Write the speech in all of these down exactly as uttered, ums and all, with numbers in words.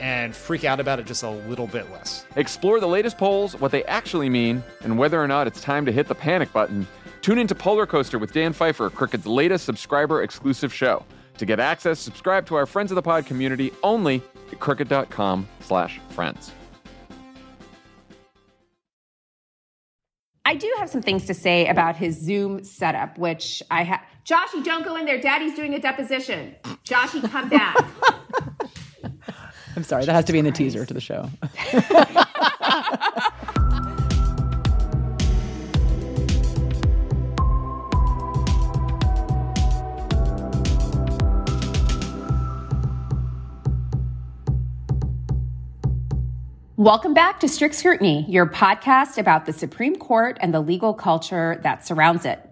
and freak out about it just a little bit less. Explore the latest polls, what they actually mean, and whether or not it's time to hit the panic button. Tune into Polar Coaster with Dan Pfeiffer, Crooked's latest subscriber-exclusive show. To get access, subscribe to our Friends of the Pod community only at crooked.com slash friends. I do have some things to say about his Zoom setup, which I have. Joshy, don't go in there. Daddy's doing a deposition. Joshy, come back. I'm sorry. That has to be in the teaser to the show. Welcome back to Strict Scrutiny, your podcast about the Supreme Court and the legal culture that surrounds it.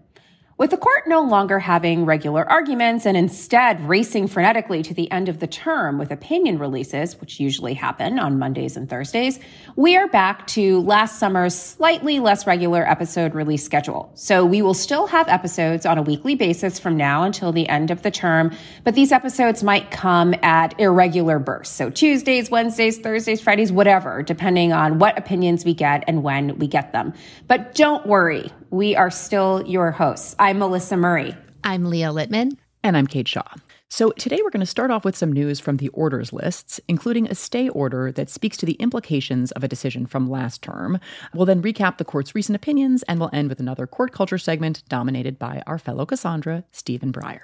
With the court no longer having regular arguments and instead racing frenetically to the end of the term with opinion releases, which usually happen on Mondays and Thursdays, we are back to last summer's slightly less regular episode release schedule. So we will still have episodes on a weekly basis from now until the end of the term, but these episodes might come at irregular bursts. So Tuesdays, Wednesdays, Thursdays, Fridays, whatever, depending on what opinions we get and when we get them. But don't worry. We are still your hosts. I'm Melissa Murray. I'm Leah Littman. And I'm Kate Shaw. So today we're going to start off with some news from the orders lists, including a stay order that speaks to the implications of a decision from last term. We'll then recap the court's recent opinions, and we'll end with another court culture segment dominated by our fellow Cassandra, Stephen Breyer.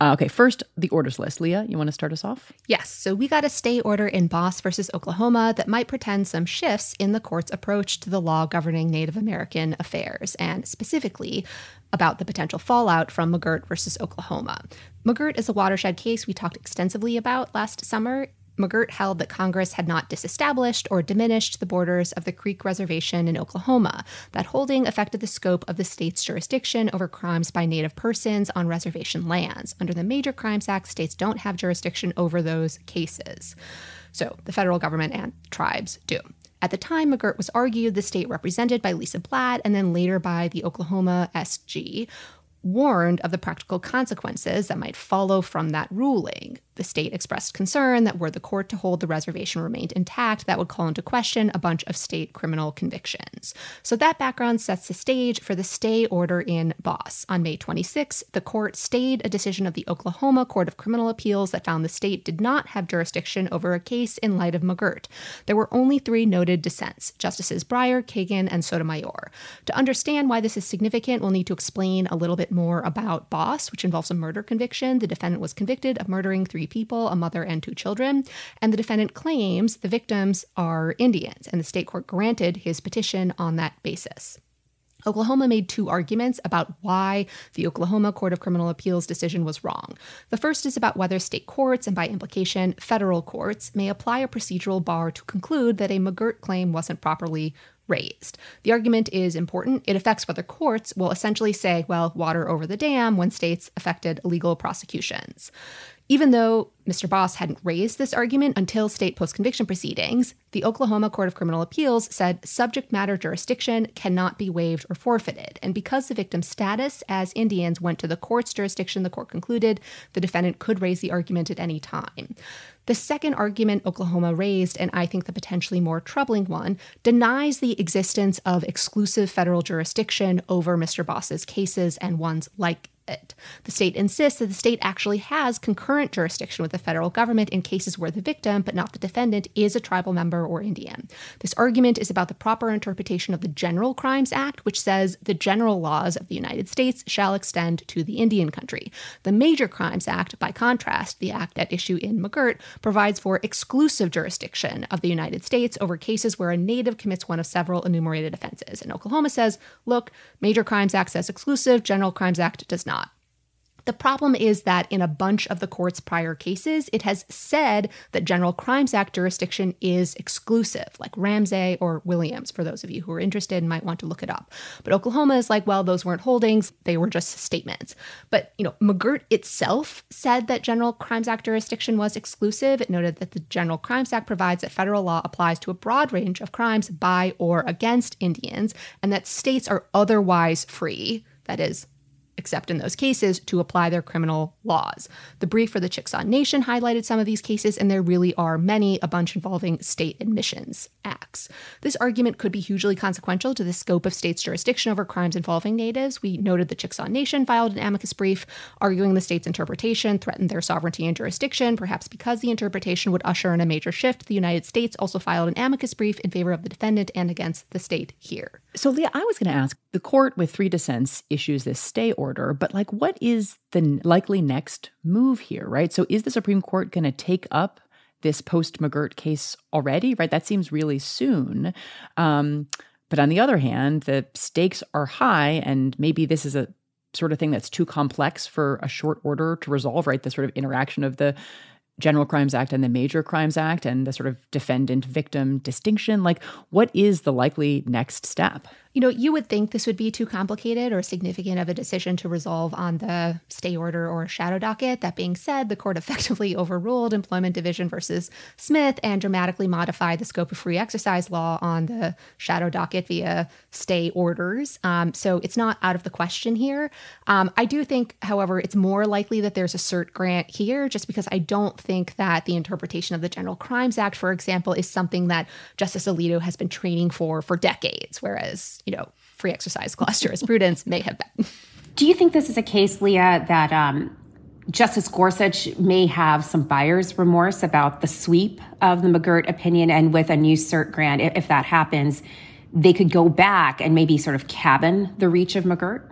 Uh, okay, first, the orders list. Leah, you want to start us off? Yes. So we got a stay order in Boss versus Oklahoma that might portend some shifts in the court's approach to the law governing Native American affairs, and specifically about the potential fallout from McGirt versus Oklahoma. McGirt is a watershed case we talked extensively about last summer. McGirt held that Congress had not disestablished or diminished the borders of the Creek Reservation in Oklahoma. That holding affected the scope of the state's jurisdiction over crimes by Native persons on reservation lands. Under the Major Crimes Act, states don't have jurisdiction over those cases. So the federal government and tribes do. At the time, McGirt was argued, the state represented by Lisa Blatt and then later by the Oklahoma S G warned of the practical consequences that might follow from that ruling. The state expressed concern that were the court to hold the reservation remained intact, that would call into question a bunch of state criminal convictions. So that background sets the stage for the stay order in Boss. On May twenty-sixth, the court stayed a decision of the Oklahoma Court of Criminal Appeals that found the state did not have jurisdiction over a case in light of McGirt. There were only three noted dissents, Justices Breyer, Kagan, and Sotomayor. To understand why this is significant, we'll need to explain a little bit more about Boss, which involves a murder conviction. The defendant was convicted of murdering three people, a mother and two children, and the defendant claims the victims are Indians, and the state court granted his petition on that basis. Oklahoma made two arguments about why the Oklahoma Court of Criminal Appeals decision was wrong. The first is about whether state courts, and by implication, federal courts, may apply a procedural bar to conclude that a McGirt claim wasn't properly raised. The argument is important. It affects whether courts will essentially say, well, water over the dam when states affected legal prosecutions. Even though Mister Boss hadn't raised this argument until state post-conviction proceedings, the Oklahoma Court of Criminal Appeals said subject matter jurisdiction cannot be waived or forfeited. And because the victim's status as Indians went to the court's jurisdiction, the court concluded the defendant could raise the argument at any time. The second argument Oklahoma raised, and I think the potentially more troubling one, denies the existence of exclusive federal jurisdiction over Mister Boss's cases and ones like it. The state insists that the state actually has concurrent jurisdiction with the federal government in cases where the victim, but not the defendant, is a tribal member or Indian. This argument is about the proper interpretation of the General Crimes Act, which says the general laws of the United States shall extend to the Indian country. The Major Crimes Act, by contrast, the act at issue in McGirt, provides for exclusive jurisdiction of the United States over cases where a native commits one of several enumerated offenses. And Oklahoma says, look, Major Crimes Act says exclusive, General Crimes Act does not. The problem is that in a bunch of the court's prior cases, it has said that General Crimes Act jurisdiction is exclusive, like Ramsey or Williams, for those of you who are interested and might want to look it up. But Oklahoma is like, well, those weren't holdings, they were just statements. But, you know, McGirt itself said that General Crimes Act jurisdiction was exclusive. It noted that the General Crimes Act provides that federal law applies to a broad range of crimes by or against Indians, and that states are otherwise free, that is, except in those cases, to apply their criminal laws. The brief for the Chickasaw Nation highlighted some of these cases, and there really are many, a bunch involving state admissions acts. This argument could be hugely consequential to the scope of states' jurisdiction over crimes involving natives. We noted the Chickasaw Nation filed an amicus brief arguing the state's interpretation threatened their sovereignty and jurisdiction, perhaps because the interpretation would usher in a major shift. The United States also filed an amicus brief in favor of the defendant and against the state here. So, Leah, I was going to ask, the court with three dissents issues this stay order. Order, but like, what is the likely next move here, right? So is the Supreme Court going to take up this post-McGirt case already, right? That seems really soon. Um, but on the other hand, the stakes are high, and maybe this is a sort of thing that's too complex for a short order to resolve, right? The sort of interaction of the General Crimes Act and the Major Crimes Act and the sort of defendant-victim distinction. Like, what is the likely next step? You know, you would think this would be too complicated or significant of a decision to resolve on the stay order or shadow docket. That being said, the court effectively overruled Employment Division versus Smith and dramatically modified the scope of free exercise law on the shadow docket via stay orders. Um, so it's not out of the question here. Um, I do think, however, it's more likely that there's a cert grant here, just because I don't think that the interpretation of the General Crimes Act, for example, is something that Justice Alito has been training for for decades, whereas, you know, free exercise clause jurisprudence may have been. Do you think this is a case, Leah, that um, Justice Gorsuch may have some buyer's remorse about the sweep of the McGirt opinion, and with a new cert grant, if, if that happens, they could go back and maybe sort of cabin the reach of McGirt?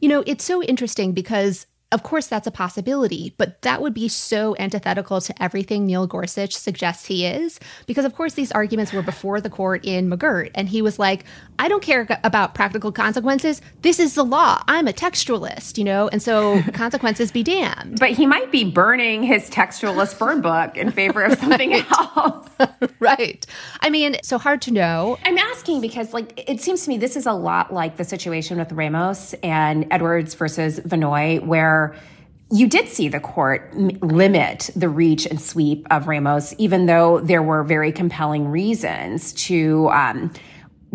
You know, it's so interesting because, of course, that's a possibility, but that would be so antithetical to everything Neil Gorsuch suggests he is, because, of course, these arguments were before the court in McGirt, and he was like, I don't care about practical consequences. This is the law. I'm a textualist, you know, and so consequences be damned. But he might be burning his textualist burn book in favor of something right. else. Right. I mean, so hard to know. I'm asking because, like, it seems to me this is a lot like the situation with Ramos and Edwards versus Vannoy, where you did see the court limit the reach and sweep of Ramos, even though there were very compelling reasons to um,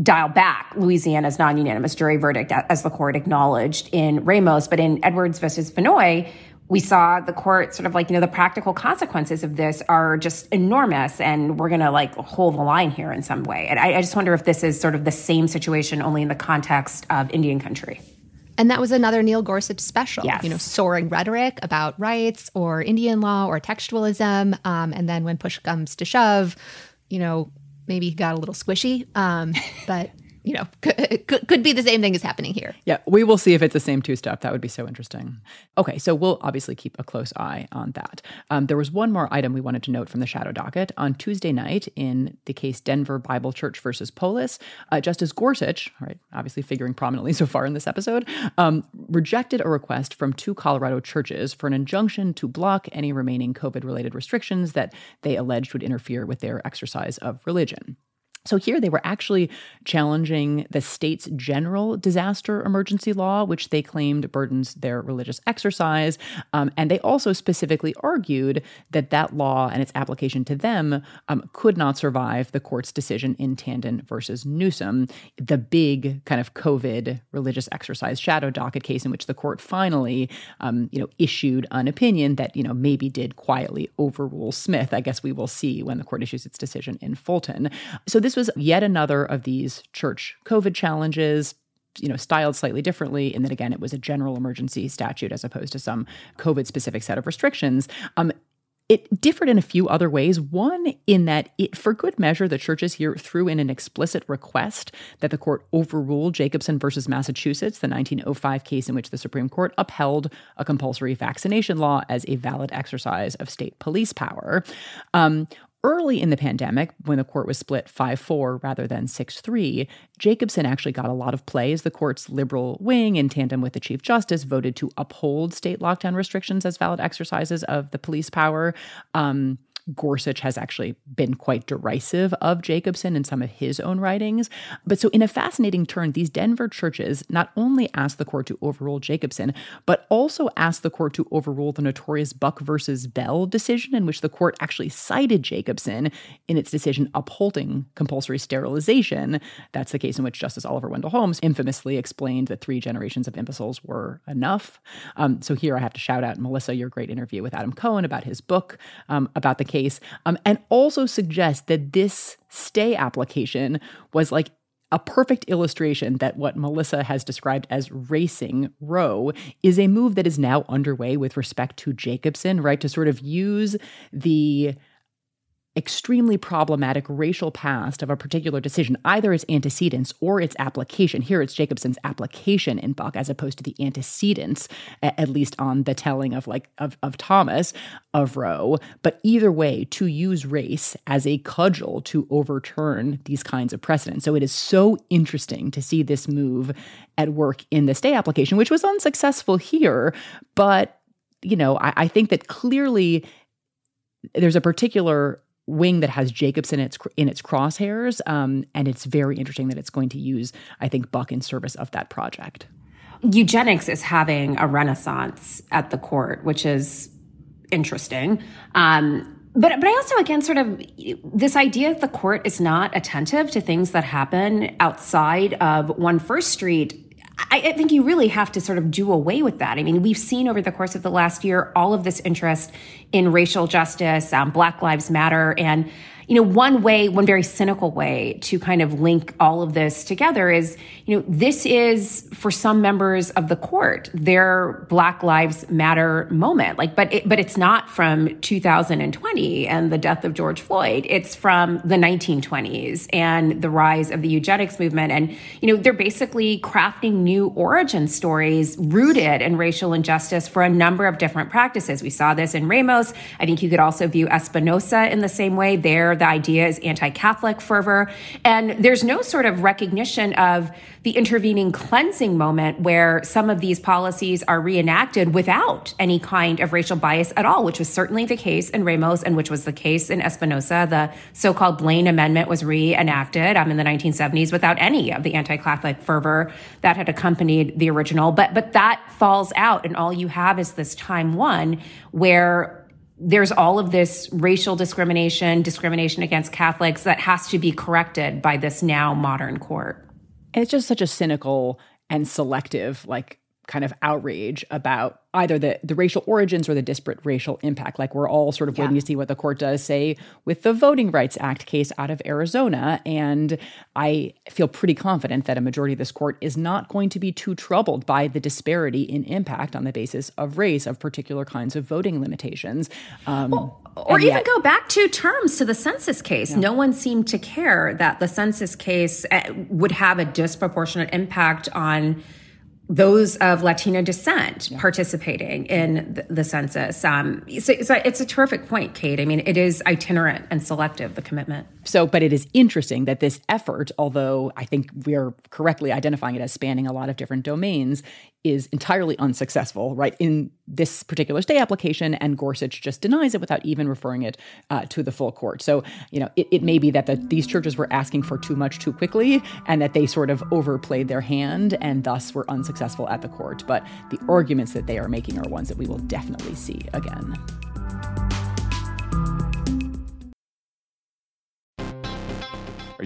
dial back Louisiana's non-unanimous jury verdict, as the court acknowledged in Ramos. But in Edwards versus Vannoy, we saw the court sort of like, you know, the practical consequences of this are just enormous, and we're going to like hold the line here in some way. And I, I just wonder if this is sort of the same situation, only in the context of Indian country. And that was another Neil Gorsuch special, yes. You know, soaring rhetoric about rights or Indian law or textualism. Um, and then when push comes to shove, you know, maybe he got a little squishy. Um, but, you know, could, could, could be the same thing is happening here. Yeah, we will see if it's the same two-step. That would be so interesting. Okay, so we'll obviously keep a close eye on that. Um, there was one more item we wanted to note from the shadow docket. On Tuesday night, in the case Denver Bible Church versus Polis, uh, Justice Gorsuch, right, obviously figuring prominently so far in this episode, um, rejected a request from two Colorado churches for an injunction to block any remaining COVID-related restrictions that they alleged would interfere with their exercise of religion. So here they were actually challenging the state's general disaster emergency law, which they claimed burdens their religious exercise. Um, and they also specifically argued that that law and its application to them um, could not survive the court's decision in Tandon versus Newsom, the big kind of COVID religious exercise shadow docket case in which the court finally, um, you know, issued an opinion that, you know, maybe did quietly overrule Smith. I guess we will see when the court issues its decision in Fulton. So this This was yet another of these church COVID challenges, you know, styled slightly differently. And then again, it was a general emergency statute as opposed to some COVID-specific set of restrictions. Um, It differed in a few other ways. One, in that it, for good measure, the churches here threw in an explicit request that the court overrule Jacobson versus Massachusetts, the nineteen oh five case in which the Supreme Court upheld a compulsory vaccination law as a valid exercise of state police power. Um, Early in the pandemic, when the court was split five four rather than six three, Jacobson actually got a lot of play as the court's liberal wing, in tandem with the Chief Justice, voted to uphold state lockdown restrictions as valid exercises of the police power. Um, Gorsuch has actually been quite derisive of Jacobson in some of his own writings. But so in a fascinating turn, these Denver churches not only asked the court to overrule Jacobson, but also asked the court to overrule the notorious Buck versus Bell decision, in which the court actually cited Jacobson in its decision upholding compulsory sterilization. That's the case in which Justice Oliver Wendell Holmes infamously explained that three generations of imbeciles were enough. Um, so here I have to shout out, Melissa, your great interview with Adam Cohen about his book, um, about the case, um, and also suggest that this stay application was like a perfect illustration that what Melissa has described as racing Roe is a move that is now underway with respect to Jacobson, right? To sort of use the extremely problematic racial past of a particular decision, either its antecedents or its application. Here it's Jacobson's application in Buck as opposed to the antecedents, at least on the telling of like of, of Thomas, of Roe. But either way, to use race as a cudgel to overturn these kinds of precedents. So it is so interesting to see this move at work in the stay application, which was unsuccessful here. But, you know, I, I think that clearly there's a particular wing that has Jacobson in its, in its crosshairs, um, and it's very interesting that it's going to use, I think, Buck in service of that project. Eugenics is having a renaissance at the court, which is interesting. Um, but but I also, again, sort of this idea that the court is not attentive to things that happen outside of one First Street, I, I think you really have to sort of do away with that. I mean, we've seen over the course of the last year all of this interest in racial justice, um, Black Lives Matter. And, you know, one way, one very cynical way to kind of link all of this together is, you know, this is for some members of the court, their Black Lives Matter moment. Like, but it, but it's not from two thousand twenty and the death of George Floyd. It's from the nineteen twenties and the rise of the eugenics movement. And, you know, they're basically crafting new origin stories rooted in racial injustice for a number of different practices. We saw this in Ramos. I think you could also view Espinosa in the same way. There, the idea is anti-Catholic fervor. And there's no sort of recognition of the intervening cleansing moment where some of these policies are reenacted without any kind of racial bias at all, which was certainly the case in Ramos and which was the case in Espinosa. The so-called Blaine Amendment was reenacted um, in the nineteen seventies without any of the anti-Catholic fervor that had accompanied the original. But, but that falls out, and all you have is this time one where there's all of this racial discrimination, discrimination against Catholics that has to be corrected by this now modern court. And it's just such a cynical and selective, like, kind of outrage about either the, the racial origins or the disparate racial impact. Like, we're all sort of yeah. waiting to see what the court does, say, with the Voting Rights Act case out of Arizona. And I feel pretty confident that a majority of this court is not going to be too troubled by the disparity in impact on the basis of race of particular kinds of voting limitations. Um, well, or even yet, go back two terms to the census case. Yeah. No one seemed to care that the census case would have a disproportionate impact on those of Latino descent yeah. participating in the, the census. Um, so, so it's a terrific point, Kate. I mean, it is itinerant and selective, the commitment. So, but it is interesting that this effort, although I think we are correctly identifying it as spanning a lot of different domains, is entirely unsuccessful, right, in this particular stay application, and Gorsuch just denies it without even referring it uh, to the full court. So, you know, it, it may be that the, these churches were asking for too much too quickly, and that they sort of overplayed their hand and thus were unsuccessful at the court. But the arguments that they are making are ones that we will definitely see again. Are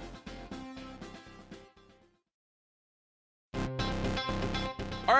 All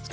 It's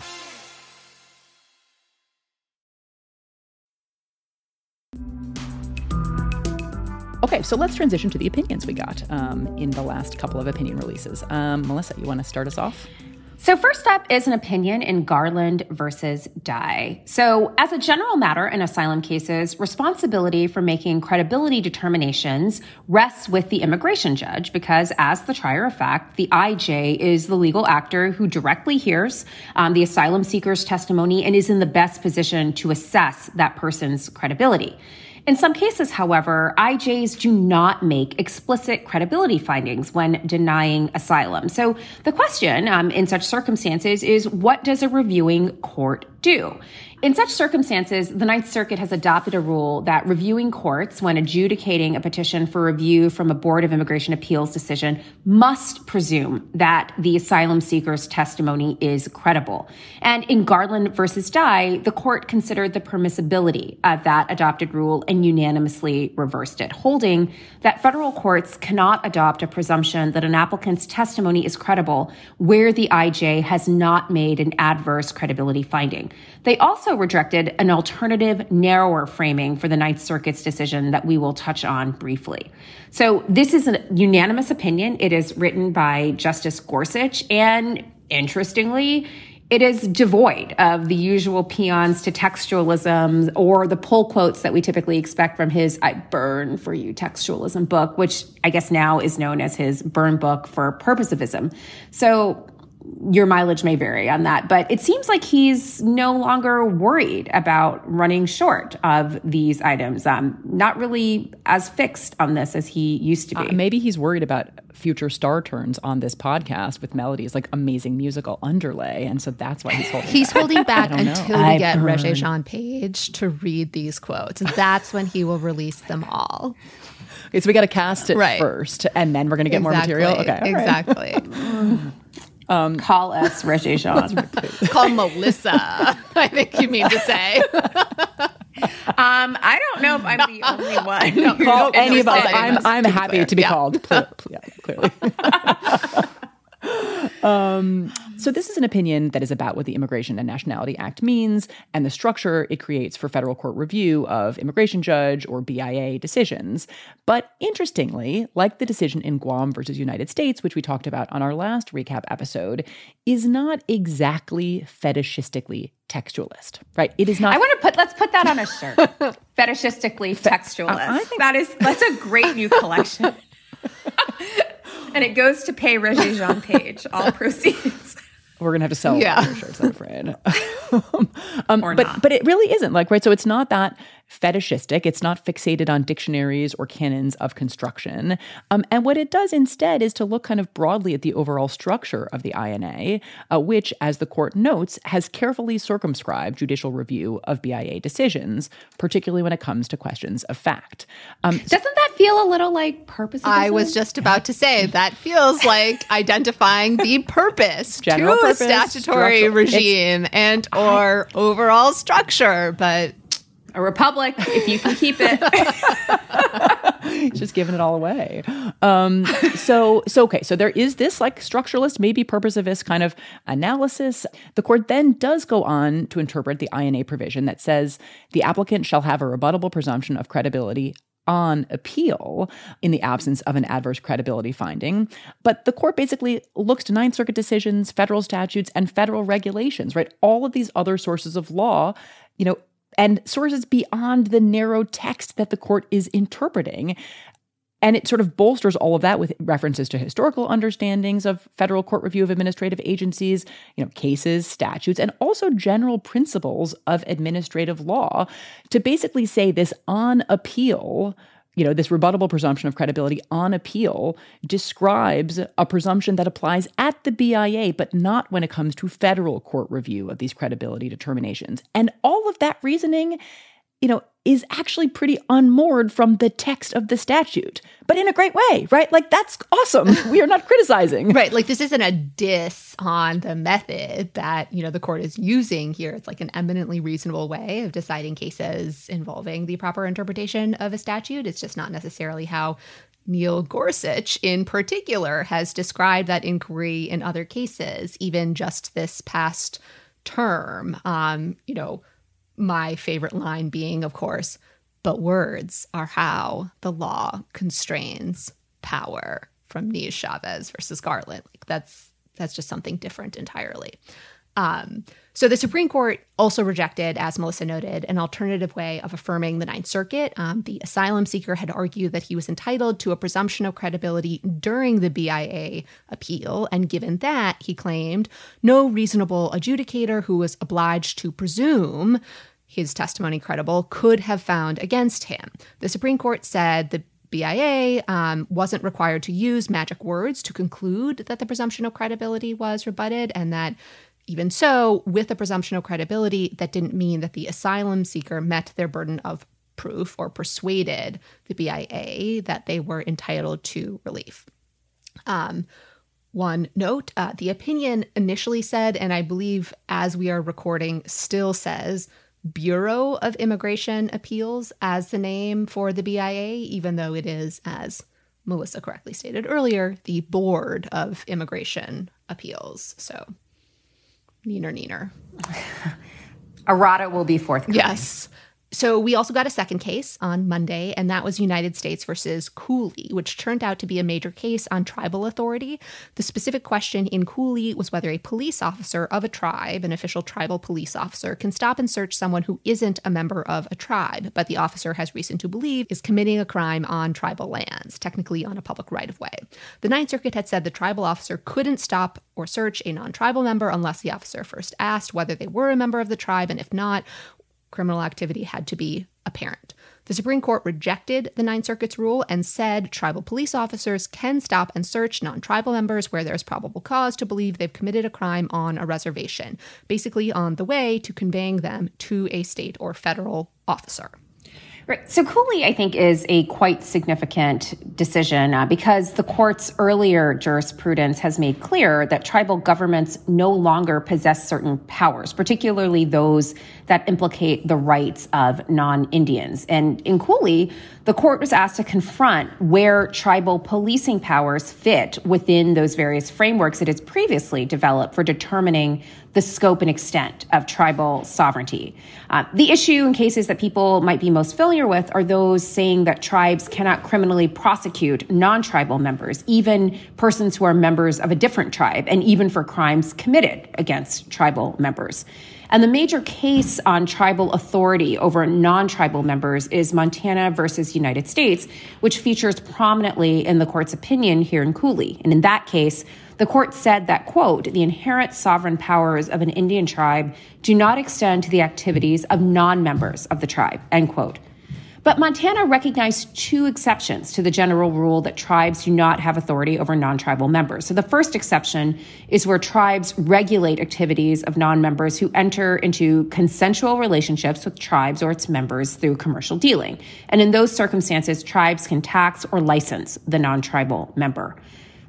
Okay, so let's transition to the opinions we got um, in the last couple of opinion releases. Um, Melissa, you want to start us off? So first up is an opinion in Garland versus Dai. So as a general matter in asylum cases, responsibility for making credibility determinations rests with the immigration judge because as the trier of fact, the I J is the legal actor who directly hears um, the asylum seeker's testimony and is in the best position to assess that person's credibility. In some cases, however, I Js do not make explicit credibility findings when denying asylum. So the question um, in such circumstances is, what does a reviewing court do? In such circumstances, the Ninth Circuit has adopted a rule that reviewing courts, when adjudicating a petition for review from a Board of Immigration Appeals decision, must presume that the asylum seeker's testimony is credible. And in Garland versus Dai, the court considered the permissibility of that adopted rule and unanimously reversed it, holding that federal courts cannot adopt a presumption that an applicant's testimony is credible where the I J has not made an adverse credibility finding. They also rejected an alternative, narrower framing for the Ninth Circuit's decision that we will touch on briefly. So this is a unanimous opinion. It is written by Justice Gorsuch, and interestingly, it is devoid of the usual peons to textualism or the pull quotes that we typically expect from his I burn for you textualism book, which I guess now is known as his burn book for purposivism. So your mileage may vary on that, but it seems like he's no longer worried about running short of these items. Um, not really as fixed on this as he used to be. Uh, maybe he's worried about future star turns on this podcast with melodies like Amazing Musical Underlay, and so that's why he's holding he's back. holding back until we I get burn. Regé Jean Page to read these quotes. That's when he will release them all. Okay, so we got to cast it right first, and then we're going to get exactly. more material. Okay, exactly. Right. Um, Call us, Regé Jean. Call Melissa, I think you mean to say. Um, I don't know if I'm the only one. No, call any of us. I'm, I'm happy clear. to be yeah. called. Ple- yeah, clearly. um, so this is an opinion that is about what the Immigration and Nationality Act means and the structure it creates for federal court review of immigration judge or B I A decisions. But interestingly, like the decision in Guam versus United States, which we talked about on our last recap episode, is not exactly fetishistically textualist, right? It is not. I want to put, let's put that on a shirt. Fetishistically textualist. Uh, I think that is, that's a great new collection. And it goes to pay Regé Jean Page all proceeds. We're gonna have to sell yeah. shirts, I'm afraid. um, or but not. But it really isn't like right. So it's not that fetishistic. It's not fixated on dictionaries or canons of construction. Um, and what it does instead is to look kind of broadly at the overall structure of the I N A, uh, which, as the court notes, has carefully circumscribed judicial review of B I A decisions, particularly when it comes to questions of fact. Um, Doesn't that feel a little like purpose? I was just about to say that feels like identifying the purpose General to purpose, a statutory structure. regime it's, and or I, overall structure, but. A republic, if you can keep it. Just She's given it all away. Um, so, so okay. So there is this like structuralist, maybe purposivist kind of analysis. The court then does go on to interpret the I N A provision that says the applicant shall have a rebuttable presumption of credibility on appeal in the absence of an adverse credibility finding. But the court basically looks to Ninth Circuit decisions, federal statutes, and federal regulations, right? All of these other sources of law, you know, and sources beyond the narrow text that the court is interpreting. And it sort of bolsters all of that with references to historical understandings of federal court review of administrative agencies, you know, cases, statutes, and also general principles of administrative law to basically say this on appeal, you know, this rebuttable presumption of credibility on appeal describes a presumption that applies at the B I A, but not when it comes to federal court review of these credibility determinations. And all of that reasoning, you know, is actually pretty unmoored from the text of the statute, but in a great way, right? Like, that's awesome. We are not criticizing. Right. Like, this isn't a diss on the method that, you know, the court is using here. It's like an eminently reasonable way of deciding cases involving the proper interpretation of a statute. It's just not necessarily how Neil Gorsuch, in particular, has described that inquiry in other cases, even just this past term, um, you know, my favorite line being, of course, but words are how the law constrains power, from Nia Chavez versus Garland. Like, that's that's just something different entirely. Um, so the Supreme Court also rejected, as Melissa noted, an alternative way of affirming the Ninth Circuit. Um, the asylum seeker had argued that he was entitled to a presumption of credibility during the B I A appeal. And given that, he claimed, no reasonable adjudicator who was obliged to presume his testimony credible could have found against him. The Supreme Court said the B I A um, wasn't required to use magic words to conclude that the presumption of credibility was rebutted, and that even so, with a presumption of credibility, that didn't mean that the asylum seeker met their burden of proof or persuaded the B I A that they were entitled to relief. Um, one note, uh, the opinion initially said, and I believe as we are recording still says, Bureau of Immigration Appeals as the name for the B I A, even though it is, as Melissa correctly stated earlier, the Board of Immigration Appeals. So... Neener, neener. Errata will be forthcoming. Yes. So we also got a second case on Monday, and that was United States versus Cooley, which turned out to be a major case on tribal authority. The specific question in Cooley was whether a police officer of a tribe, an official tribal police officer, can stop and search someone who isn't a member of a tribe, but the officer has reason to believe is committing a crime on tribal lands, technically on a public right-of-way. The Ninth Circuit had said the tribal officer couldn't stop or search a non-tribal member unless the officer first asked whether they were a member of the tribe, and if not, criminal activity had to be apparent. The Supreme Court rejected the Ninth Circuit's rule and said tribal police officers can stop and search non-tribal members where there's probable cause to believe they've committed a crime on a reservation, basically on the way to conveying them to a state or federal officer. Right. So Cooley, I think, is a quite significant decision uh, because the court's earlier jurisprudence has made clear that tribal governments no longer possess certain powers, particularly those that implicate the rights of non-Indians. And in Cooley, the court was asked to confront where tribal policing powers fit within those various frameworks it has previously developed for determining the scope and extent of tribal sovereignty. Uh, the issue in cases that people might be most familiar with are those saying that tribes cannot criminally prosecute non-tribal members, even persons who are members of a different tribe, and even for crimes committed against tribal members. And the major case on tribal authority over non-tribal members is Montana versus United States, which features prominently in the court's opinion here in Cooley. And in that case, the court said that, quote, the inherent sovereign powers of an Indian tribe do not extend to the activities of non-members of the tribe, end quote. But Montana recognized two exceptions to the general rule that tribes do not have authority over non-tribal members. So the first exception is where tribes regulate activities of non-members who enter into consensual relationships with tribes or its members through commercial dealing. And in those circumstances, tribes can tax or license the non-tribal member.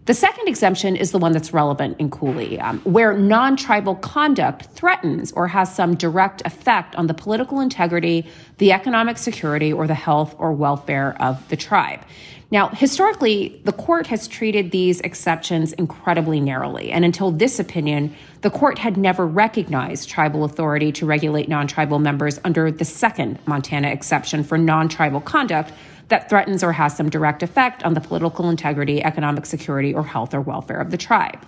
The second exemption is the one that's relevant in Cooley, um, where non-tribal conduct threatens or has some direct effect on the political integrity, the economic security, or the health or welfare of the tribe. Now, historically, the court has treated these exceptions incredibly narrowly, and until this opinion, the court had never recognized tribal authority to regulate non-tribal members under the second Montana exception for non-tribal conduct that threatens or has some direct effect on the political integrity, economic security, or health or welfare of the tribe.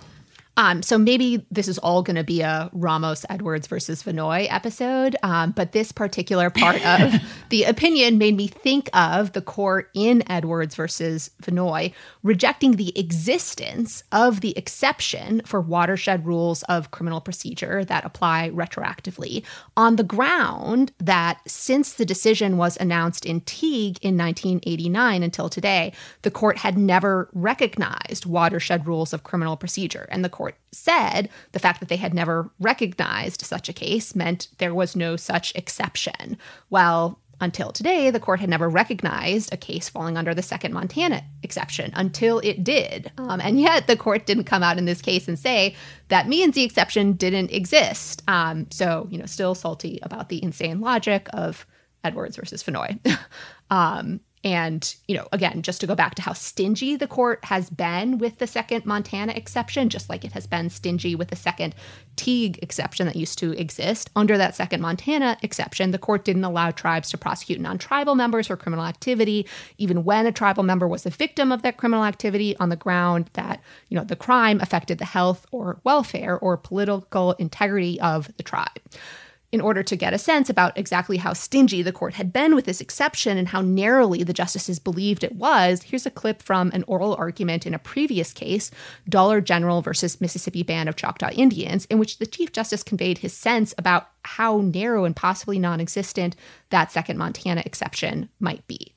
Um, so maybe this is all going to be a Ramos, Edwards versus Vannoy episode, um, but this particular part of the opinion made me think of the court in Edwards versus Vannoy rejecting the existence of the exception for watershed rules of criminal procedure that apply retroactively on the ground that since the decision was announced in Teague in nineteen eighty-nine until today, the court had never recognized watershed rules of criminal procedure. And the court said the fact that they had never recognized such a case meant there was no such exception. Well, until today, the court had never recognized a case falling under the second Montana exception until it did. Um, and yet the court didn't come out in this case and say that means the exception didn't exist. Um, so, you know, still salty about the insane logic of Edwards versus Vannoy. um And, you know, again, just to go back to how stingy the court has been with the second Montana exception, just like it has been stingy with the second Teague exception that used to exist. Under that second Montana exception, the court didn't allow tribes to prosecute non-tribal members for criminal activity, even when a tribal member was the victim of that criminal activity on the ground that, you know, the crime affected the health or welfare or political integrity of the tribe. In order to get a sense about exactly how stingy the court had been with this exception and how narrowly the justices believed it was, here's a clip from an oral argument in a previous case, Dollar General versus Mississippi Band of Choctaw Indians, in which the Chief Justice conveyed his sense about how narrow and possibly non-existent that second Montana exception might be.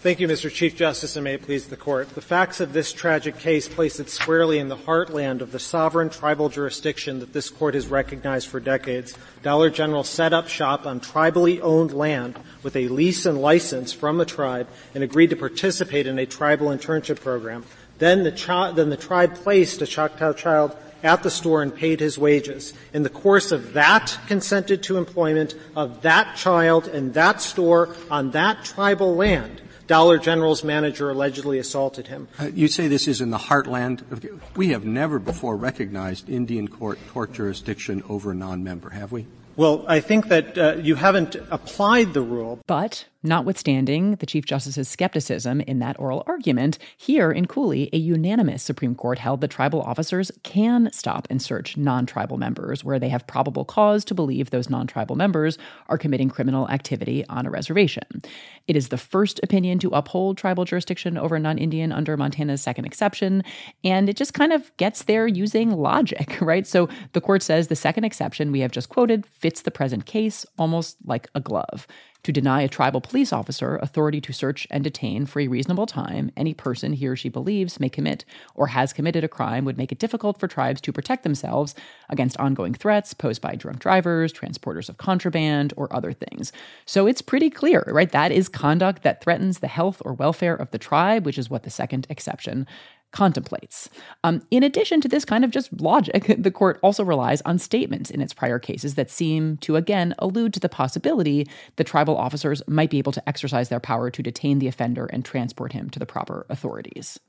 Thank you, Mister Chief Justice, and may it please the Court. The facts of this tragic case place it squarely in the heartland of the sovereign tribal jurisdiction that this Court has recognized for decades. Dollar General set up shop on tribally owned land with a lease and license from a tribe and agreed to participate in a tribal internship program. Then the, chi- then the tribe placed a Choctaw child at the store and paid his wages. In the course of that consented to employment of that child in that store on that tribal land, Dollar General's manager allegedly assaulted him. Uh, you say this is in the heartland. Of, we have never before recognized Indian court, court jurisdiction over non-member, have we? Well, I think that uh, you haven't applied the rule. But notwithstanding the Chief Justice's skepticism in that oral argument, here in Cooley, a unanimous Supreme Court held that tribal officers can stop and search non-tribal members where they have probable cause to believe those non-tribal members are committing criminal activity on a reservation. It is the first opinion to uphold tribal jurisdiction over non-Indian under Montana's second exception, and it just kind of gets there using logic, right? So the court says the second exception we have just quoted fits the present case almost like a glove. To deny a tribal police officer authority to search and detain for a reasonable time any person he or she believes may commit or has committed a crime would make it difficult for tribes to protect themselves against ongoing threats posed by drunk drivers, transporters of contraband, or other things. So it's pretty clear, right? That is conduct that threatens the health or welfare of the tribe, which is what the second exception contemplates. Um, in addition to this kind of just logic, the court also relies on statements in its prior cases that seem to, again, allude to the possibility that tribal officers might be able to exercise their power to detain the offender and transport him to the proper authorities.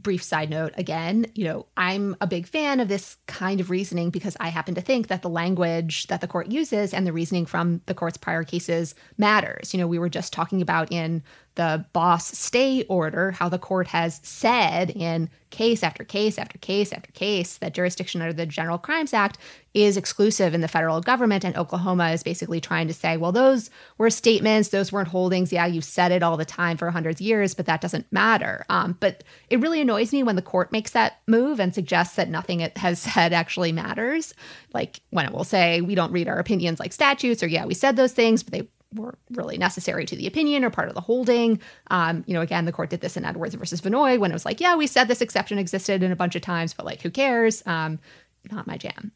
Brief side note again, you know, I'm a big fan of this kind of reasoning because I happen to think that the language that the court uses and the reasoning from the court's prior cases matters. You know, we were just talking about in the Boss stay order how the court has said in case after case after case after case that jurisdiction under the General Crimes Act is exclusive in the federal government, and Oklahoma is basically trying to say, well, those were statements, those weren't holdings. Yeah, you've said it all the time for hundreds of years, but that doesn't matter. Um, but it really annoys me when the court makes that move and suggests that nothing it has said actually matters. Like when it will say, we don't read our opinions like statutes, or yeah, we said those things, but they were really necessary to the opinion or part of the holding. Um, you know, again, the court did this in Edwards versus Vannoy when it was like, yeah, we said this exception existed in a bunch of times, but like, who cares? Um, not my jam.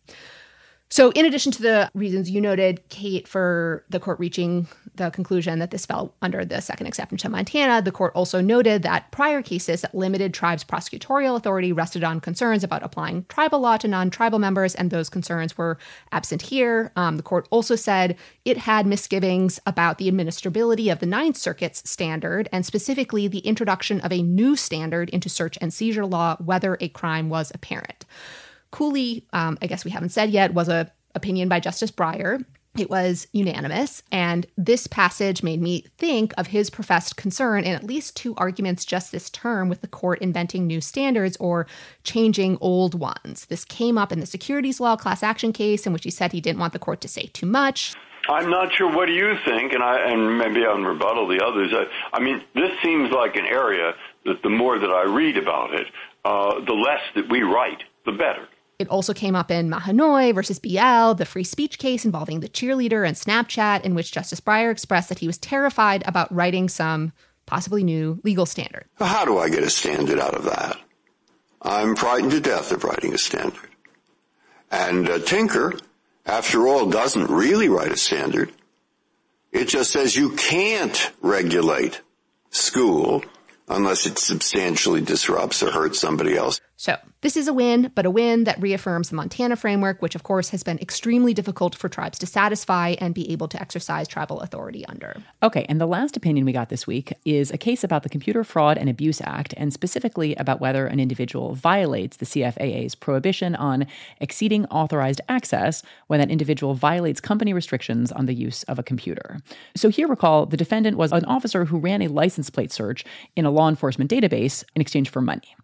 So in addition to the reasons you noted, Kate, for the court reaching the conclusion that this fell under the second exception to Montana, the court also noted that prior cases that limited tribes' prosecutorial authority rested on concerns about applying tribal law to non-tribal members, and those concerns were absent here. Um, the court also said it had misgivings about the administrability of the Ninth Circuit's standard, and specifically the introduction of a new standard into search and seizure law, whether a crime was apparent. Cooley, um, I guess we haven't said yet, was an opinion by Justice Breyer. It was unanimous, and this passage made me think of his professed concern in at least two arguments just this term with the court inventing new standards or changing old ones. This came up in the securities law class action case in which he said he didn't want the court to say too much. I'm not sure. What do you think? And I and maybe I'll rebuttal the others. I, I mean, this seems like an area that the more that I read about it, uh, the less that we write, the better. It also came up in Mahanoy versus B L, the free speech case involving the cheerleader and Snapchat, in which Justice Breyer expressed that he was terrified about writing some possibly new legal standard. How do I get a standard out of that? I'm frightened to death of writing a standard. And uh, Tinker, after all, doesn't really write a standard. It just says you can't regulate school unless it substantially disrupts or hurts somebody else. So this is a win, but a win that reaffirms the Montana framework, which, of course, has been extremely difficult for tribes to satisfy and be able to exercise tribal authority under. Okay, and the last opinion we got this week is a case about the Computer Fraud and Abuse Act, and specifically about whether an individual violates the C F A A's prohibition on exceeding authorized access when that individual violates company restrictions on the use of a computer. So here, recall, the defendant was an officer who ran a license plate search in a law enforcement database in exchange for money.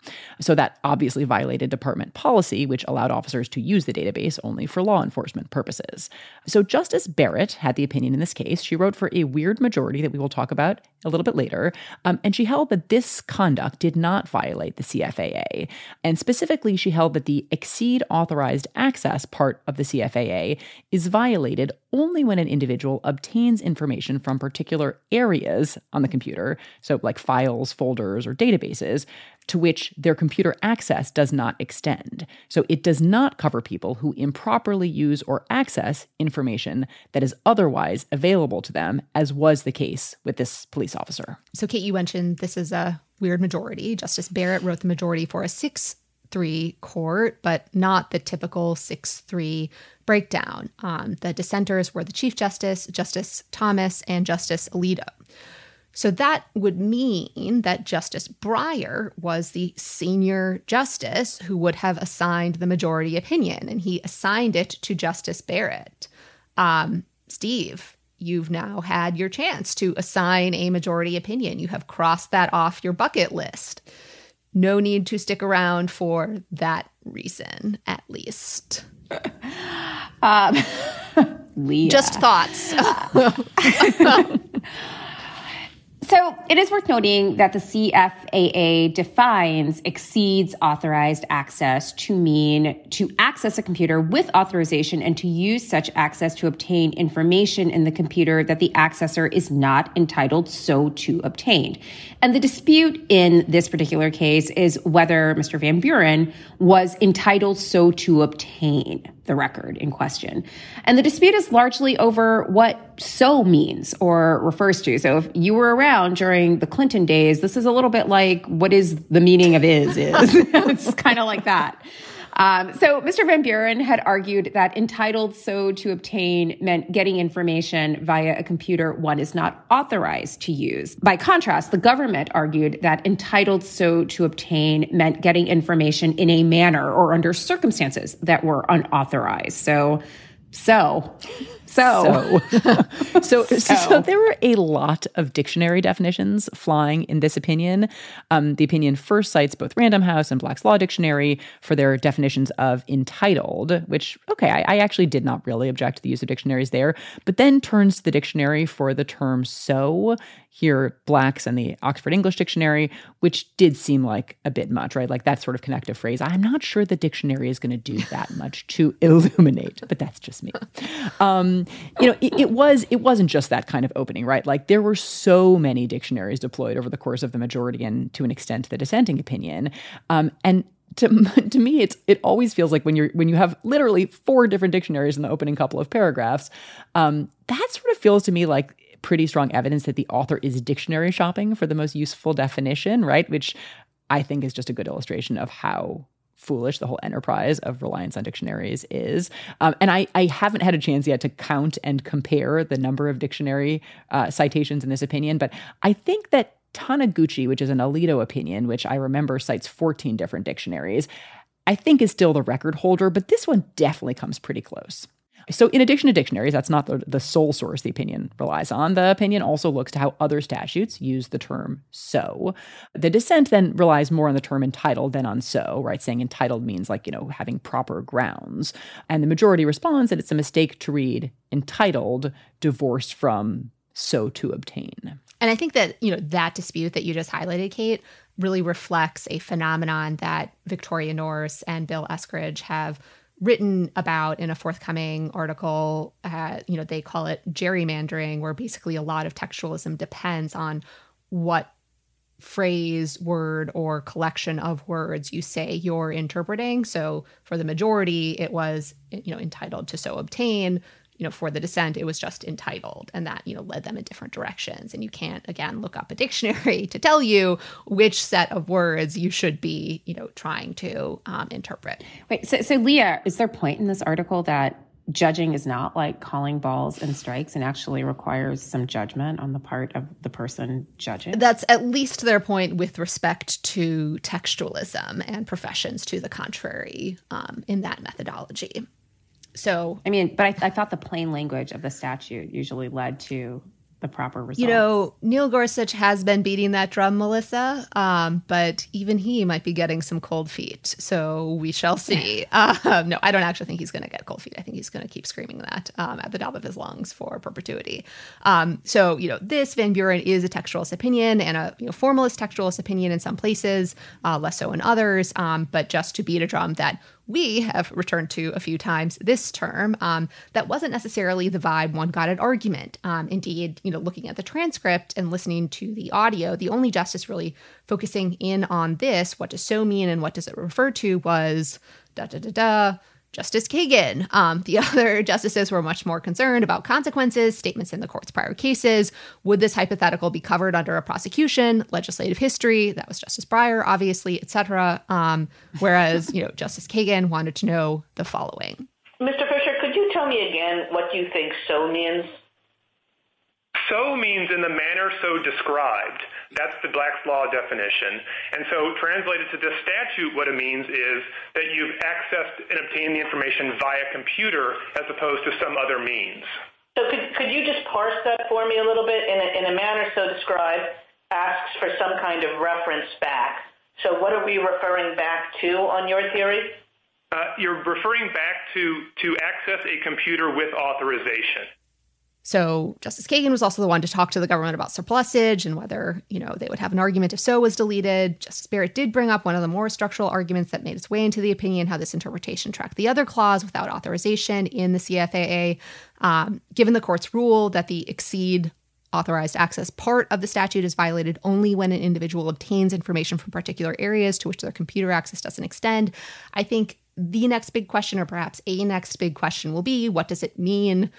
So that obviously violated department policy, which allowed officers to use the database only for law enforcement purposes. So Justice Barrett had the opinion in this case. She wrote for a weird majority that we will talk about a little bit later, um, and she held that this conduct did not violate the C F A A. And specifically, she held that the exceed authorized access part of the C F A A is violated only when an individual obtains information from particular areas on the computer, so like files, folders, or databases, to which their computer access does not extend. So it does not cover people who improperly use or access information that is otherwise available to them, as was the case with this police officer. So Kate, you mentioned this is a weird majority. Justice Barrett wrote the majority for a six three court, but not the typical six three breakdown. Um, the dissenters were the Chief Justice, Justice Thomas, and Justice Alito. So that would mean that Justice Breyer was the senior justice who would have assigned the majority opinion, and he assigned it to Justice Barrett. Um, Steve, you've now had your chance to assign a majority opinion. You have crossed that off your bucket list. No need to stick around for that reason, at least. um, Leah. Just thoughts. So it is worth noting that the C F A A defines exceeds authorized access to mean to access a computer with authorization and to use such access to obtain information in the computer that the accessor is not entitled so to obtain. And the dispute in this particular case is whether Mister Van Buren was entitled so to obtain the record in question. And the dispute is largely over what so means or refers to. So if you were around during the Clinton days, this is a little bit like, what is the meaning of is, is. It's kind of like that. Um, so Mister Van Buren had argued that entitled so to obtain meant getting information via a computer one is not authorized to use. By contrast, the government argued that entitled so to obtain meant getting information in a manner or under circumstances that were unauthorized. So, so... So. So. so, so, so there were a lot of dictionary definitions flying in this opinion. Um, the opinion first cites both Random House and Black's Law Dictionary for their definitions of entitled, which, okay, I, I actually did not really object to the use of dictionaries there, but then turns to the dictionary for the term so, here Black's and the Oxford English Dictionary, which did seem like a bit much, right? Like that sort of connective phrase. I'm not sure the dictionary is going to do that much to illuminate, but that's just me. Um, You know, it, it was it wasn't just that kind of opening, right? Like there were so many dictionaries deployed over the course of the majority and to an extent the dissenting opinion. Um, and to to me, it's it always feels like when you're when you have literally four different dictionaries in the opening couple of paragraphs, um, that sort of feels to me like pretty strong evidence that the author is dictionary shopping for the most useful definition, right? Which I think is just a good illustration of how foolish the whole enterprise of reliance on dictionaries is. Um, and I, I haven't had a chance yet to count and compare the number of dictionary uh, citations in this opinion, but I think that Taniguchi, which is an Alito opinion, which I remember cites fourteen different dictionaries, I think is still the record holder, but this one definitely comes pretty close. So in addition to dictionaries, that's not the, the sole source the opinion relies on. The opinion also looks to how other statutes use the term so. The dissent then relies more on the term entitled than on so, right? Saying entitled means like, you know, having proper grounds. And the majority responds that it's a mistake to read entitled divorced from so to obtain. And I think that, you know, that dispute that you just highlighted, Kate, really reflects a phenomenon that Victoria Norse and Bill Eskridge have written about in a forthcoming article. Uh, you know, they call it gerrymandering, where basically a lot of textualism depends on what phrase, word, or collection of words you say you're interpreting. So for the majority, it was, you know, entitled to so obtain. You know, for the dissent, it was just entitled, and that, you know, led them in different directions. And you can't, again, look up a dictionary to tell you which set of words you should be, you know, trying to um, interpret. Wait, so, so Leah, is there a point in this article that judging is not like calling balls and strikes and actually requires some judgment on the part of the person judging? That's at least their point with respect to textualism and professions to the contrary um, in that methodology. So, I mean, but I, I thought the plain language of the statute usually led to the proper results. You know, Neil Gorsuch has been beating that drum, Melissa, um, but even he might be getting some cold feet. So we shall see. Uh, no, I don't actually think he's going to get cold feet. I think he's going to keep screaming that um, at the top of his lungs for perpetuity. Um, so, you know, this Van Buren is a textualist opinion and a you know, formalist textualist opinion in some places, uh, less so in others. Um, but just to beat a drum that we have returned to a few times this term, um, that wasn't necessarily the vibe one got at argument. Um, indeed, you know, looking at the transcript and listening to the audio, the only justice really focusing in on this, what does so mean and what does it refer to, was da-da-da-da, Justice Kagan. Um, the other justices were much more concerned about consequences, statements in the court's prior cases. Would this hypothetical be covered under a prosecution, legislative history? That was Justice Breyer, obviously, et cetera. Um, whereas, you know, Justice Kagan wanted to know the following. Mister Fisher, could you tell me again what you think so means? So means in the manner so described. That's the Black's Law definition. And so translated to this statute, what it means is that you've accessed and obtained the information via computer as opposed to some other means. So could, could you just parse that for me a little bit? In a, in a manner so described asks for some kind of reference back. So what are we referring back to on your theory? Uh, you're referring back to, to access a computer with authorization. So Justice Kagan was also the one to talk to the government about surplusage and whether, you know, they would have an argument if so was deleted. Justice Barrett did bring up one of the more structural arguments that made its way into the opinion, how this interpretation tracked the other clause without authorization in the C F A A. Um, given the court's rule that the exceed authorized access part of the statute is violated only when an individual obtains information from particular areas to which their computer access doesn't extend, I think the next big question, or perhaps a next big question, will be what does it mean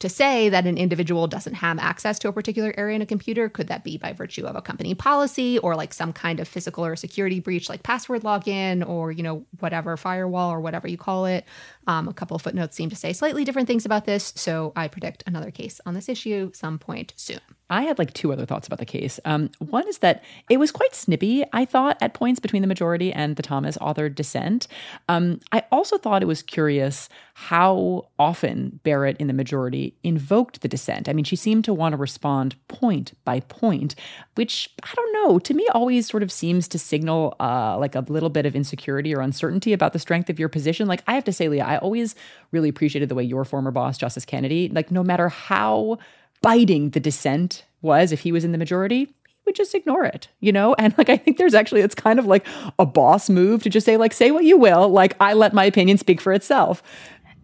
to say that an individual doesn't have access to a particular area in a computer? Could that be by virtue of a company policy or like some kind of physical or security breach like password login or, you know, whatever, firewall or whatever you call it? Um, a couple of footnotes seem to say slightly different things about this. So I predict another case on this issue some point soon. I had like two other thoughts about the case. Um, one is that it was quite snippy, I thought, at points between the majority and the Thomas-authored dissent. Um, I also thought it was curious how often Barrett in the majority invoked the dissent. I mean, she seemed to want to respond point by point, which, I don't know, to me always sort of seems to signal uh, like a little bit of insecurity or uncertainty about the strength of your position. Like, I have to say, Leah, I always really appreciated the way your former boss, Justice Kennedy, like no matter how biting the dissent was, if he was in the majority, he would just ignore it, you know? And like, I think there's actually, it's kind of like a boss move to just say like, say what you will, like I let my opinion speak for itself.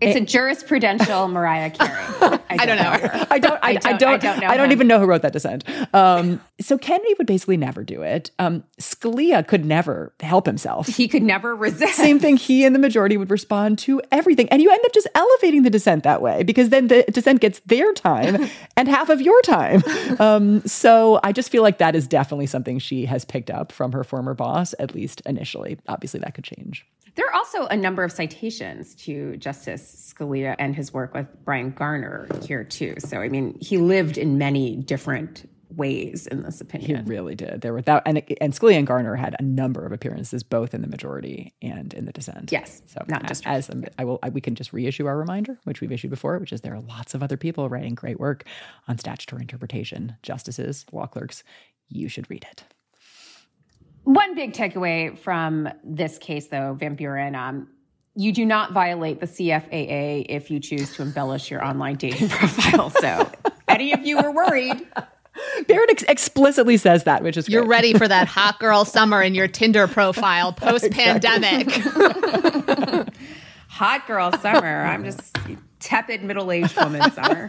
It's it, a jurisprudential Mariah Carey. I, I don't know. know I don't. I, I, don't, I, don't I don't know. I don't him. even know who wrote that dissent. Um, so Kennedy would basically never do it. Um, Scalia could never help himself. He could never resist. Same thing. He and the majority would respond to everything, and you end up just elevating the dissent that way because then the dissent gets their time and half of your time. Um, so I just feel like that is definitely something she has picked up from her former boss, at least initially. Obviously, that could change. There are also a number of citations to Justice Scalia and his work with Brian Garner here, too. So, I mean, he lived in many different ways in this opinion. He really did. There were that, and, and Scalia and Garner had a number of appearances, both in the majority and in the dissent. Yes, so not just as, as I will. I, we can just reissue our reminder, which we've issued before, which is there are lots of other people writing great work on statutory interpretation. Justices, law clerks, you should read it. One big takeaway from this case, though, Van Buren, um, you do not violate the C F A A if you choose to embellish your online dating profile. So any of you were worried. Barrett ex- explicitly says that, which is great. You're ready for that hot girl summer in your Tinder profile post-pandemic. Exactly. Hot girl summer. I'm just tepid middle-aged woman summer.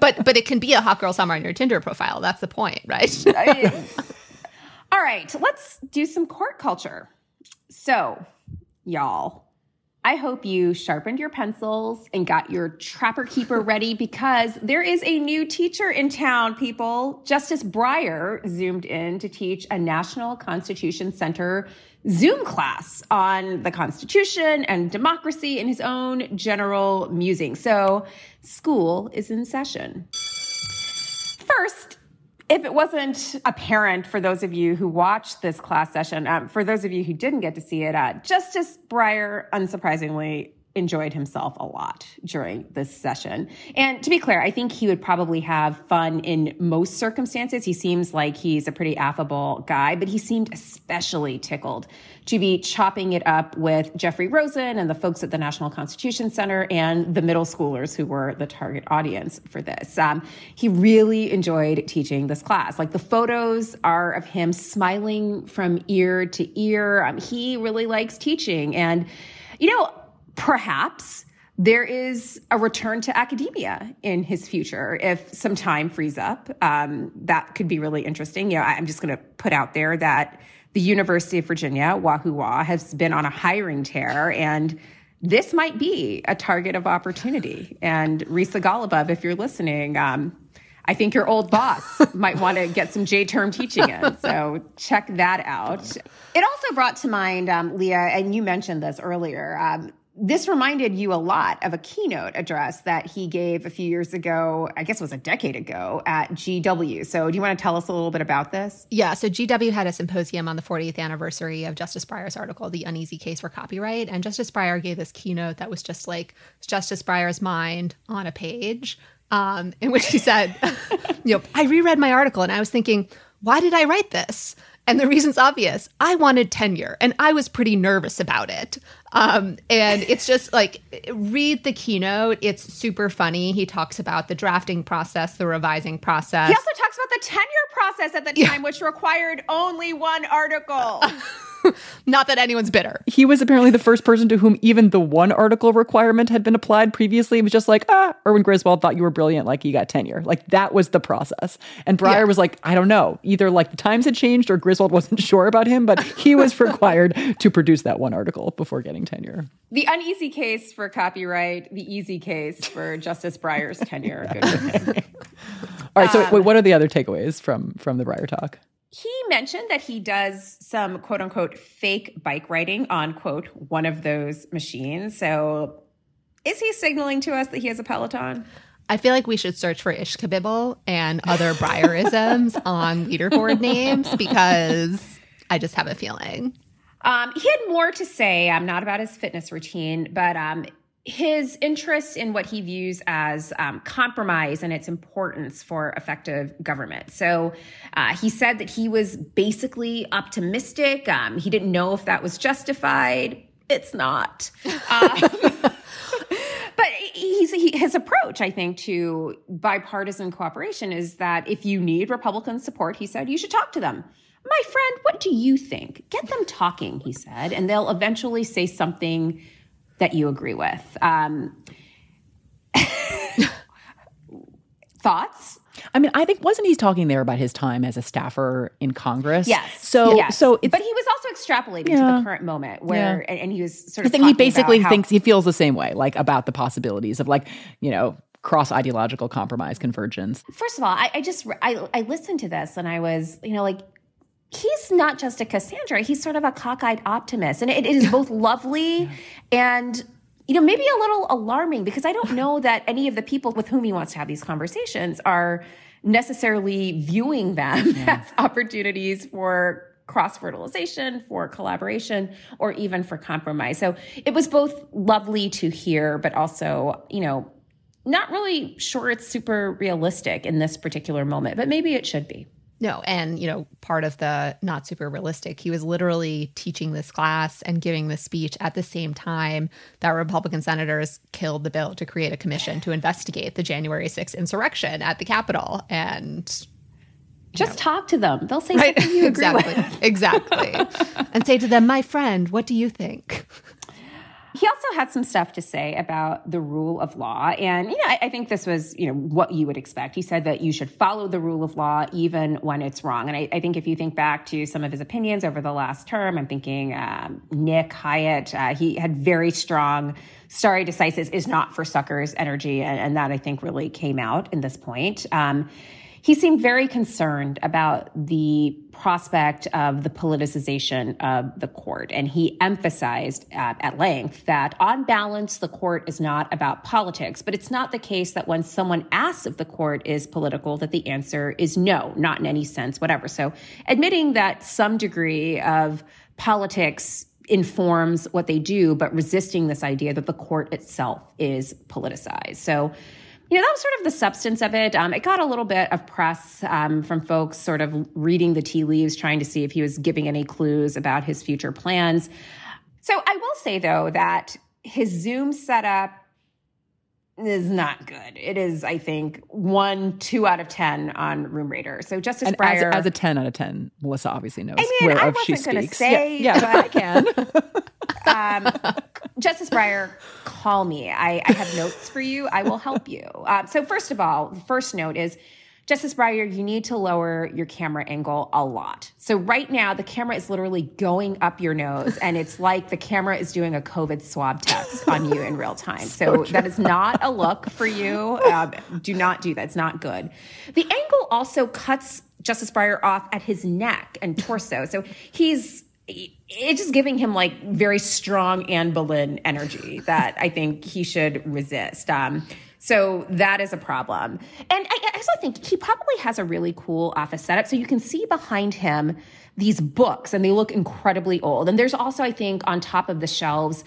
But but it can be a hot girl summer in your Tinder profile. That's the point, right? I mean, all right, let's do some court culture. So, y'all, I hope you sharpened your pencils and got your trapper keeper ready because there is a new teacher in town, people. Justice Breyer zoomed in to teach a National Constitution Center Zoom class on the Constitution and democracy in his own general musing. So, school is in session. First, if it wasn't apparent for those of you who watched this class session, um, for those of you who didn't get to see it, uh, Justice Breyer, unsurprisingly, enjoyed himself a lot during this session. And to be clear, I think he would probably have fun in most circumstances. He seems like he's a pretty affable guy, but he seemed especially tickled to be chopping it up with Jeffrey Rosen and the folks at the National Constitution Center and the middle schoolers who were the target audience for this. Um, he really enjoyed teaching this class. Like the photos are of him smiling from ear to ear. Um, he really likes teaching. And, you know, perhaps there is a return to academia in his future if some time frees up. Um, that could be really interesting. You know, I'm just going to put out there that the University of Virginia, Wahoo Wah, has been on a hiring tear, and this might be a target of opportunity. And Risa Golubov, if you're listening, um, I think your old boss might want to get some J-term teaching in, so check that out. It also brought to mind, um, Leah, and you mentioned this earlier, um, this reminded you a lot of a keynote address that he gave a few years ago, I guess it was a decade ago, at G W. So do you want to tell us a little bit about this? Yeah, so G W had a symposium on the fortieth anniversary of Justice Breyer's article, The Uneasy Case for Copyright. And Justice Breyer gave this keynote that was just like Justice Breyer's mind on a page, um, in which he said, you know, I reread my article and I was thinking, why did I write this? And the reason's obvious. I wanted tenure, and I was pretty nervous about it. Um, and it's just like, read the keynote. It's super funny. He talks about the drafting process, the revising process. He also talks about the tenure process at the time, yeah. which required only one article. Not that anyone's bitter. He was apparently the first person to whom even the one article requirement had been applied previously. It was just like, ah, Irwin Griswold thought you were brilliant, like you got tenure. Like that was the process. And Breyer yeah. was like, I don't know, either like the times had changed or Griswold wasn't sure about him, but he was required to produce that one article before getting tenure. The uneasy case for copyright, the easy case for Justice Breyer's tenure. Good for him. All right, so um, wait, what are the other takeaways from from the Breyer talk? He mentioned that he does some quote-unquote fake bike riding on, quote, one of those machines. So is he signaling to us that he has a Peloton? I feel like we should search for Ish Kabibble and other Breyerisms on leaderboard names because I just have a feeling. Um, he had more to say, um, not about his fitness routine, but um, his interest in what he views as um, compromise and its importance for effective government. So uh, he said that he was basically optimistic. Um, he didn't know if that was justified. It's not. Um, but he's, he, his approach, I think, to bipartisan cooperation is that if you need Republican support, he said, you should talk to them. My friend, what do you think? Get them talking, he said, and they'll eventually say something that you agree with. Um, Thoughts? I mean, I think, wasn't he talking there about his time as a staffer in Congress? Yes. So, yes. so, it's, but he was also extrapolating yeah. to the current moment where, yeah. and, and he was sort of. I think he basically how, thinks he feels the same way, like about the possibilities of, like, you know, cross ideological compromise convergence. First of all, I, I just I, I listened to this and I was, you know, like, he's not just a Cassandra; he's sort of a cockeyed optimist, and it, it is both lovely yeah. and, you know, maybe a little alarming, because I don't know that any of the people with whom he wants to have these conversations are necessarily viewing them yeah. as opportunities for cross-fertilization, for collaboration, or even for compromise. So it was both lovely to hear, but also, you know, not really sure it's super realistic in this particular moment, but maybe it should be. No, and, you know, part of the not super realistic, he was literally teaching this class and giving this speech at the same time that Republican senators killed the bill to create a commission to investigate the January sixth insurrection at the Capitol. And just know. talk to them. They'll say right? something you agree exactly. with. Exactly. And say to them, my friend, what do you think? He also had some stuff to say about the rule of law. And, you know, I, I think this was, you know, what you would expect. He said that you should follow the rule of law even when it's wrong. And I, I think if you think back to some of his opinions over the last term, I'm thinking um, Nick Hyatt, uh, he had very strong stare decisis is not for suckers energy. And, and that, I think, really came out in this point. Um, He seemed very concerned about the prospect of the politicization of the court. And he emphasized uh, at length that on balance, the court is not about politics, but it's not the case that when someone asks if the court is political, that the answer is no, not in any sense, whatever. So admitting that some degree of politics informs what they do, but resisting this idea that the court itself is politicized. So, you know, that was sort of the substance of it. Um, it got a little bit of press um, from folks sort of reading the tea leaves, trying to see if he was giving any clues about his future plans. So I will say, though, that his Zoom setup is not good. It is, I think, one, two out of ten on Room Raider. So Justice and Breyer... As, as a ten out of ten, Melissa obviously knows. I mean, I wasn't going to say, yeah, yeah. but I can. um, Justice Breyer, call me. I, I have notes for you. I will help you. Um, so first of all, the first note is, Justice Breyer, you need to lower your camera angle a lot. So right now, the camera is literally going up your nose, and it's like the camera is doing a COVID swab test on you in real time. So, so that is not a look for you. Um, do not do that. It's not good. The angle also cuts Justice Breyer off at his neck and torso. So he's... it's just giving him, like, very strong Anne Boleyn energy that I think he should resist. Um, so that is a problem. And I, I also think he probably has a really cool office setup. So you can see behind him these books, and they look incredibly old. And there's also, I think, on top of the shelves,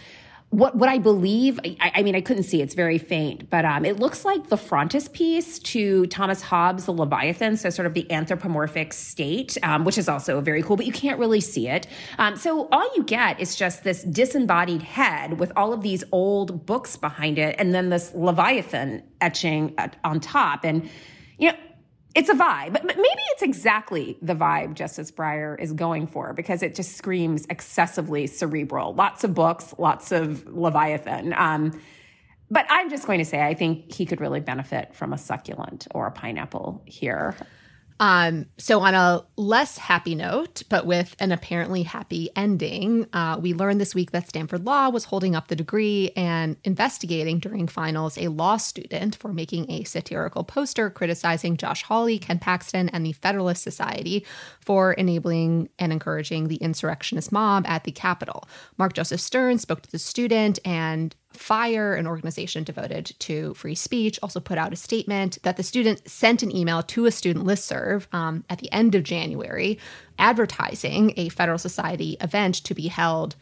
What what I believe, I, I mean, I couldn't see, it's very faint, but um, it looks like the frontispiece to Thomas Hobbes' The Leviathan, so sort of the anthropomorphic state, um, which is also very cool, but you can't really see it. Um, so all you get is just this disembodied head with all of these old books behind it, and then this Leviathan etching on top. And, you know, it's a vibe, but maybe it's exactly the vibe Justice Breyer is going for, because it just screams excessively cerebral. Lots of books, lots of Leviathan. Um, but I'm just going to say, I think he could really benefit from a succulent or a pineapple here. Um, so on a less happy note, but with an apparently happy ending, uh, we learned this week that Stanford Law was holding up the degree and investigating during finals a law student for making a satirical poster criticizing Josh Hawley, Ken Paxton, and the Federalist Society for enabling and encouraging the insurrectionist mob at the Capitol. Mark Joseph Stern spoke to the student, and FIRE, an organization devoted to free speech, also put out a statement that the student sent an email to a student listserv um, at the end of January advertising a Federal Society event to be held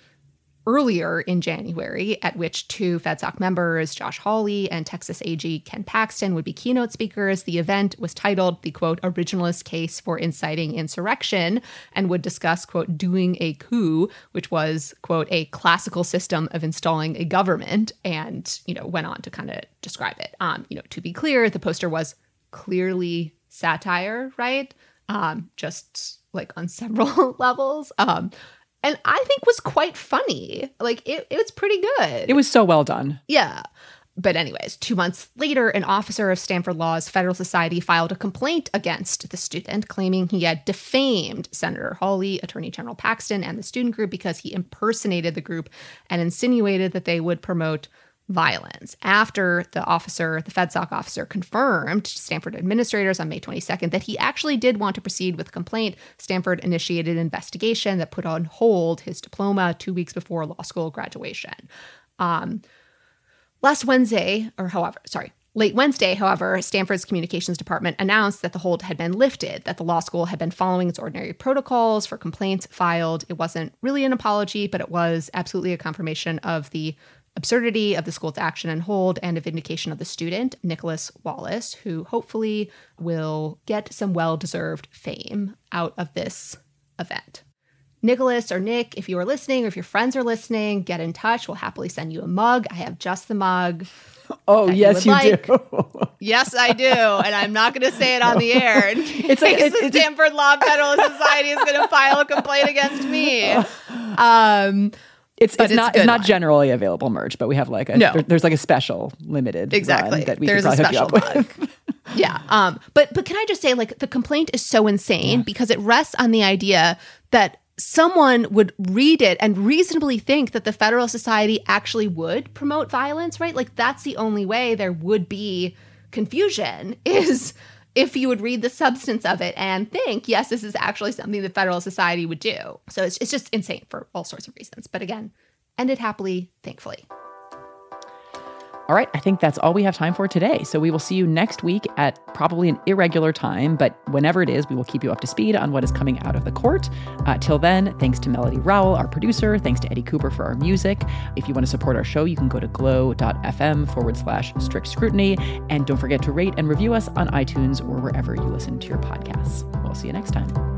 earlier in January, at which two FedSoc members, Josh Hawley and Texas A G Ken Paxton, would be keynote speakers. The event was titled the, quote, originalist case for inciting insurrection, and would discuss, quote, doing a coup, which was, quote, a classical system of installing a government, and, you know, went on to kind of describe it. Um, you know, to be clear, the poster was clearly satire, right? Um, just like on several levels. Um, And I think was quite funny. Like, it, it was pretty good. It was so well done. Yeah. But anyways, two months later, an officer of Stanford Law's Federalist Society filed a complaint against the student, claiming he had defamed Senator Hawley, Attorney General Paxton, and the student group because he impersonated the group and insinuated that they would promote violence. After the officer, the FedSoc officer, confirmed to Stanford administrators on May twenty-second that he actually did want to proceed with the complaint, Stanford initiated an investigation that put on hold his diploma two weeks before law school graduation. Um... Last Wednesday, or however, sorry, late Wednesday, however, Stanford's communications department announced that the hold had been lifted, that the law school had been following its ordinary protocols for complaints filed. It wasn't really an apology, but it was absolutely a confirmation of the absurdity of the school's action and hold, and a vindication of the student, Nicholas Wallace, who hopefully will get some well-deserved fame out of this event. Nicholas or Nick, if you are listening or if your friends are listening, get in touch. We'll happily send you a mug. I have just the mug. Oh, yes, you, you like. do. Yes, I do. And I'm not going to say it on the air in it's case like, it, the it, Stanford it, Law Federalist Society is going to file a complaint against me. Um, it's, it's, it's not it's not one. generally available merch, but we have like a, no. there, there's like a special limited exactly. run that we there's can probably hook you up mug. with. Yeah. Um, but, but can I just say, like, the complaint is so insane yeah. because it rests on the idea that someone would read it and reasonably think that the Federalist Society actually would promote violence, right? Like, that's the only way there would be confusion, is if you would read the substance of it and think, yes, this is actually something the Federalist Society would do. So it's, it's just insane for all sorts of reasons. But again, ended happily, thankfully. All right, I think that's all we have time for today. So we will see you next week at probably an irregular time, but whenever it is, we will keep you up to speed on what is coming out of the court. Uh, till then, thanks to Melody Rowell, our producer. Thanks to Eddie Cooper for our music. If you want to support our show, you can go to glow.fm forward slash strict scrutiny. And don't forget to rate and review us on iTunes or wherever you listen to your podcasts. We'll see you next time.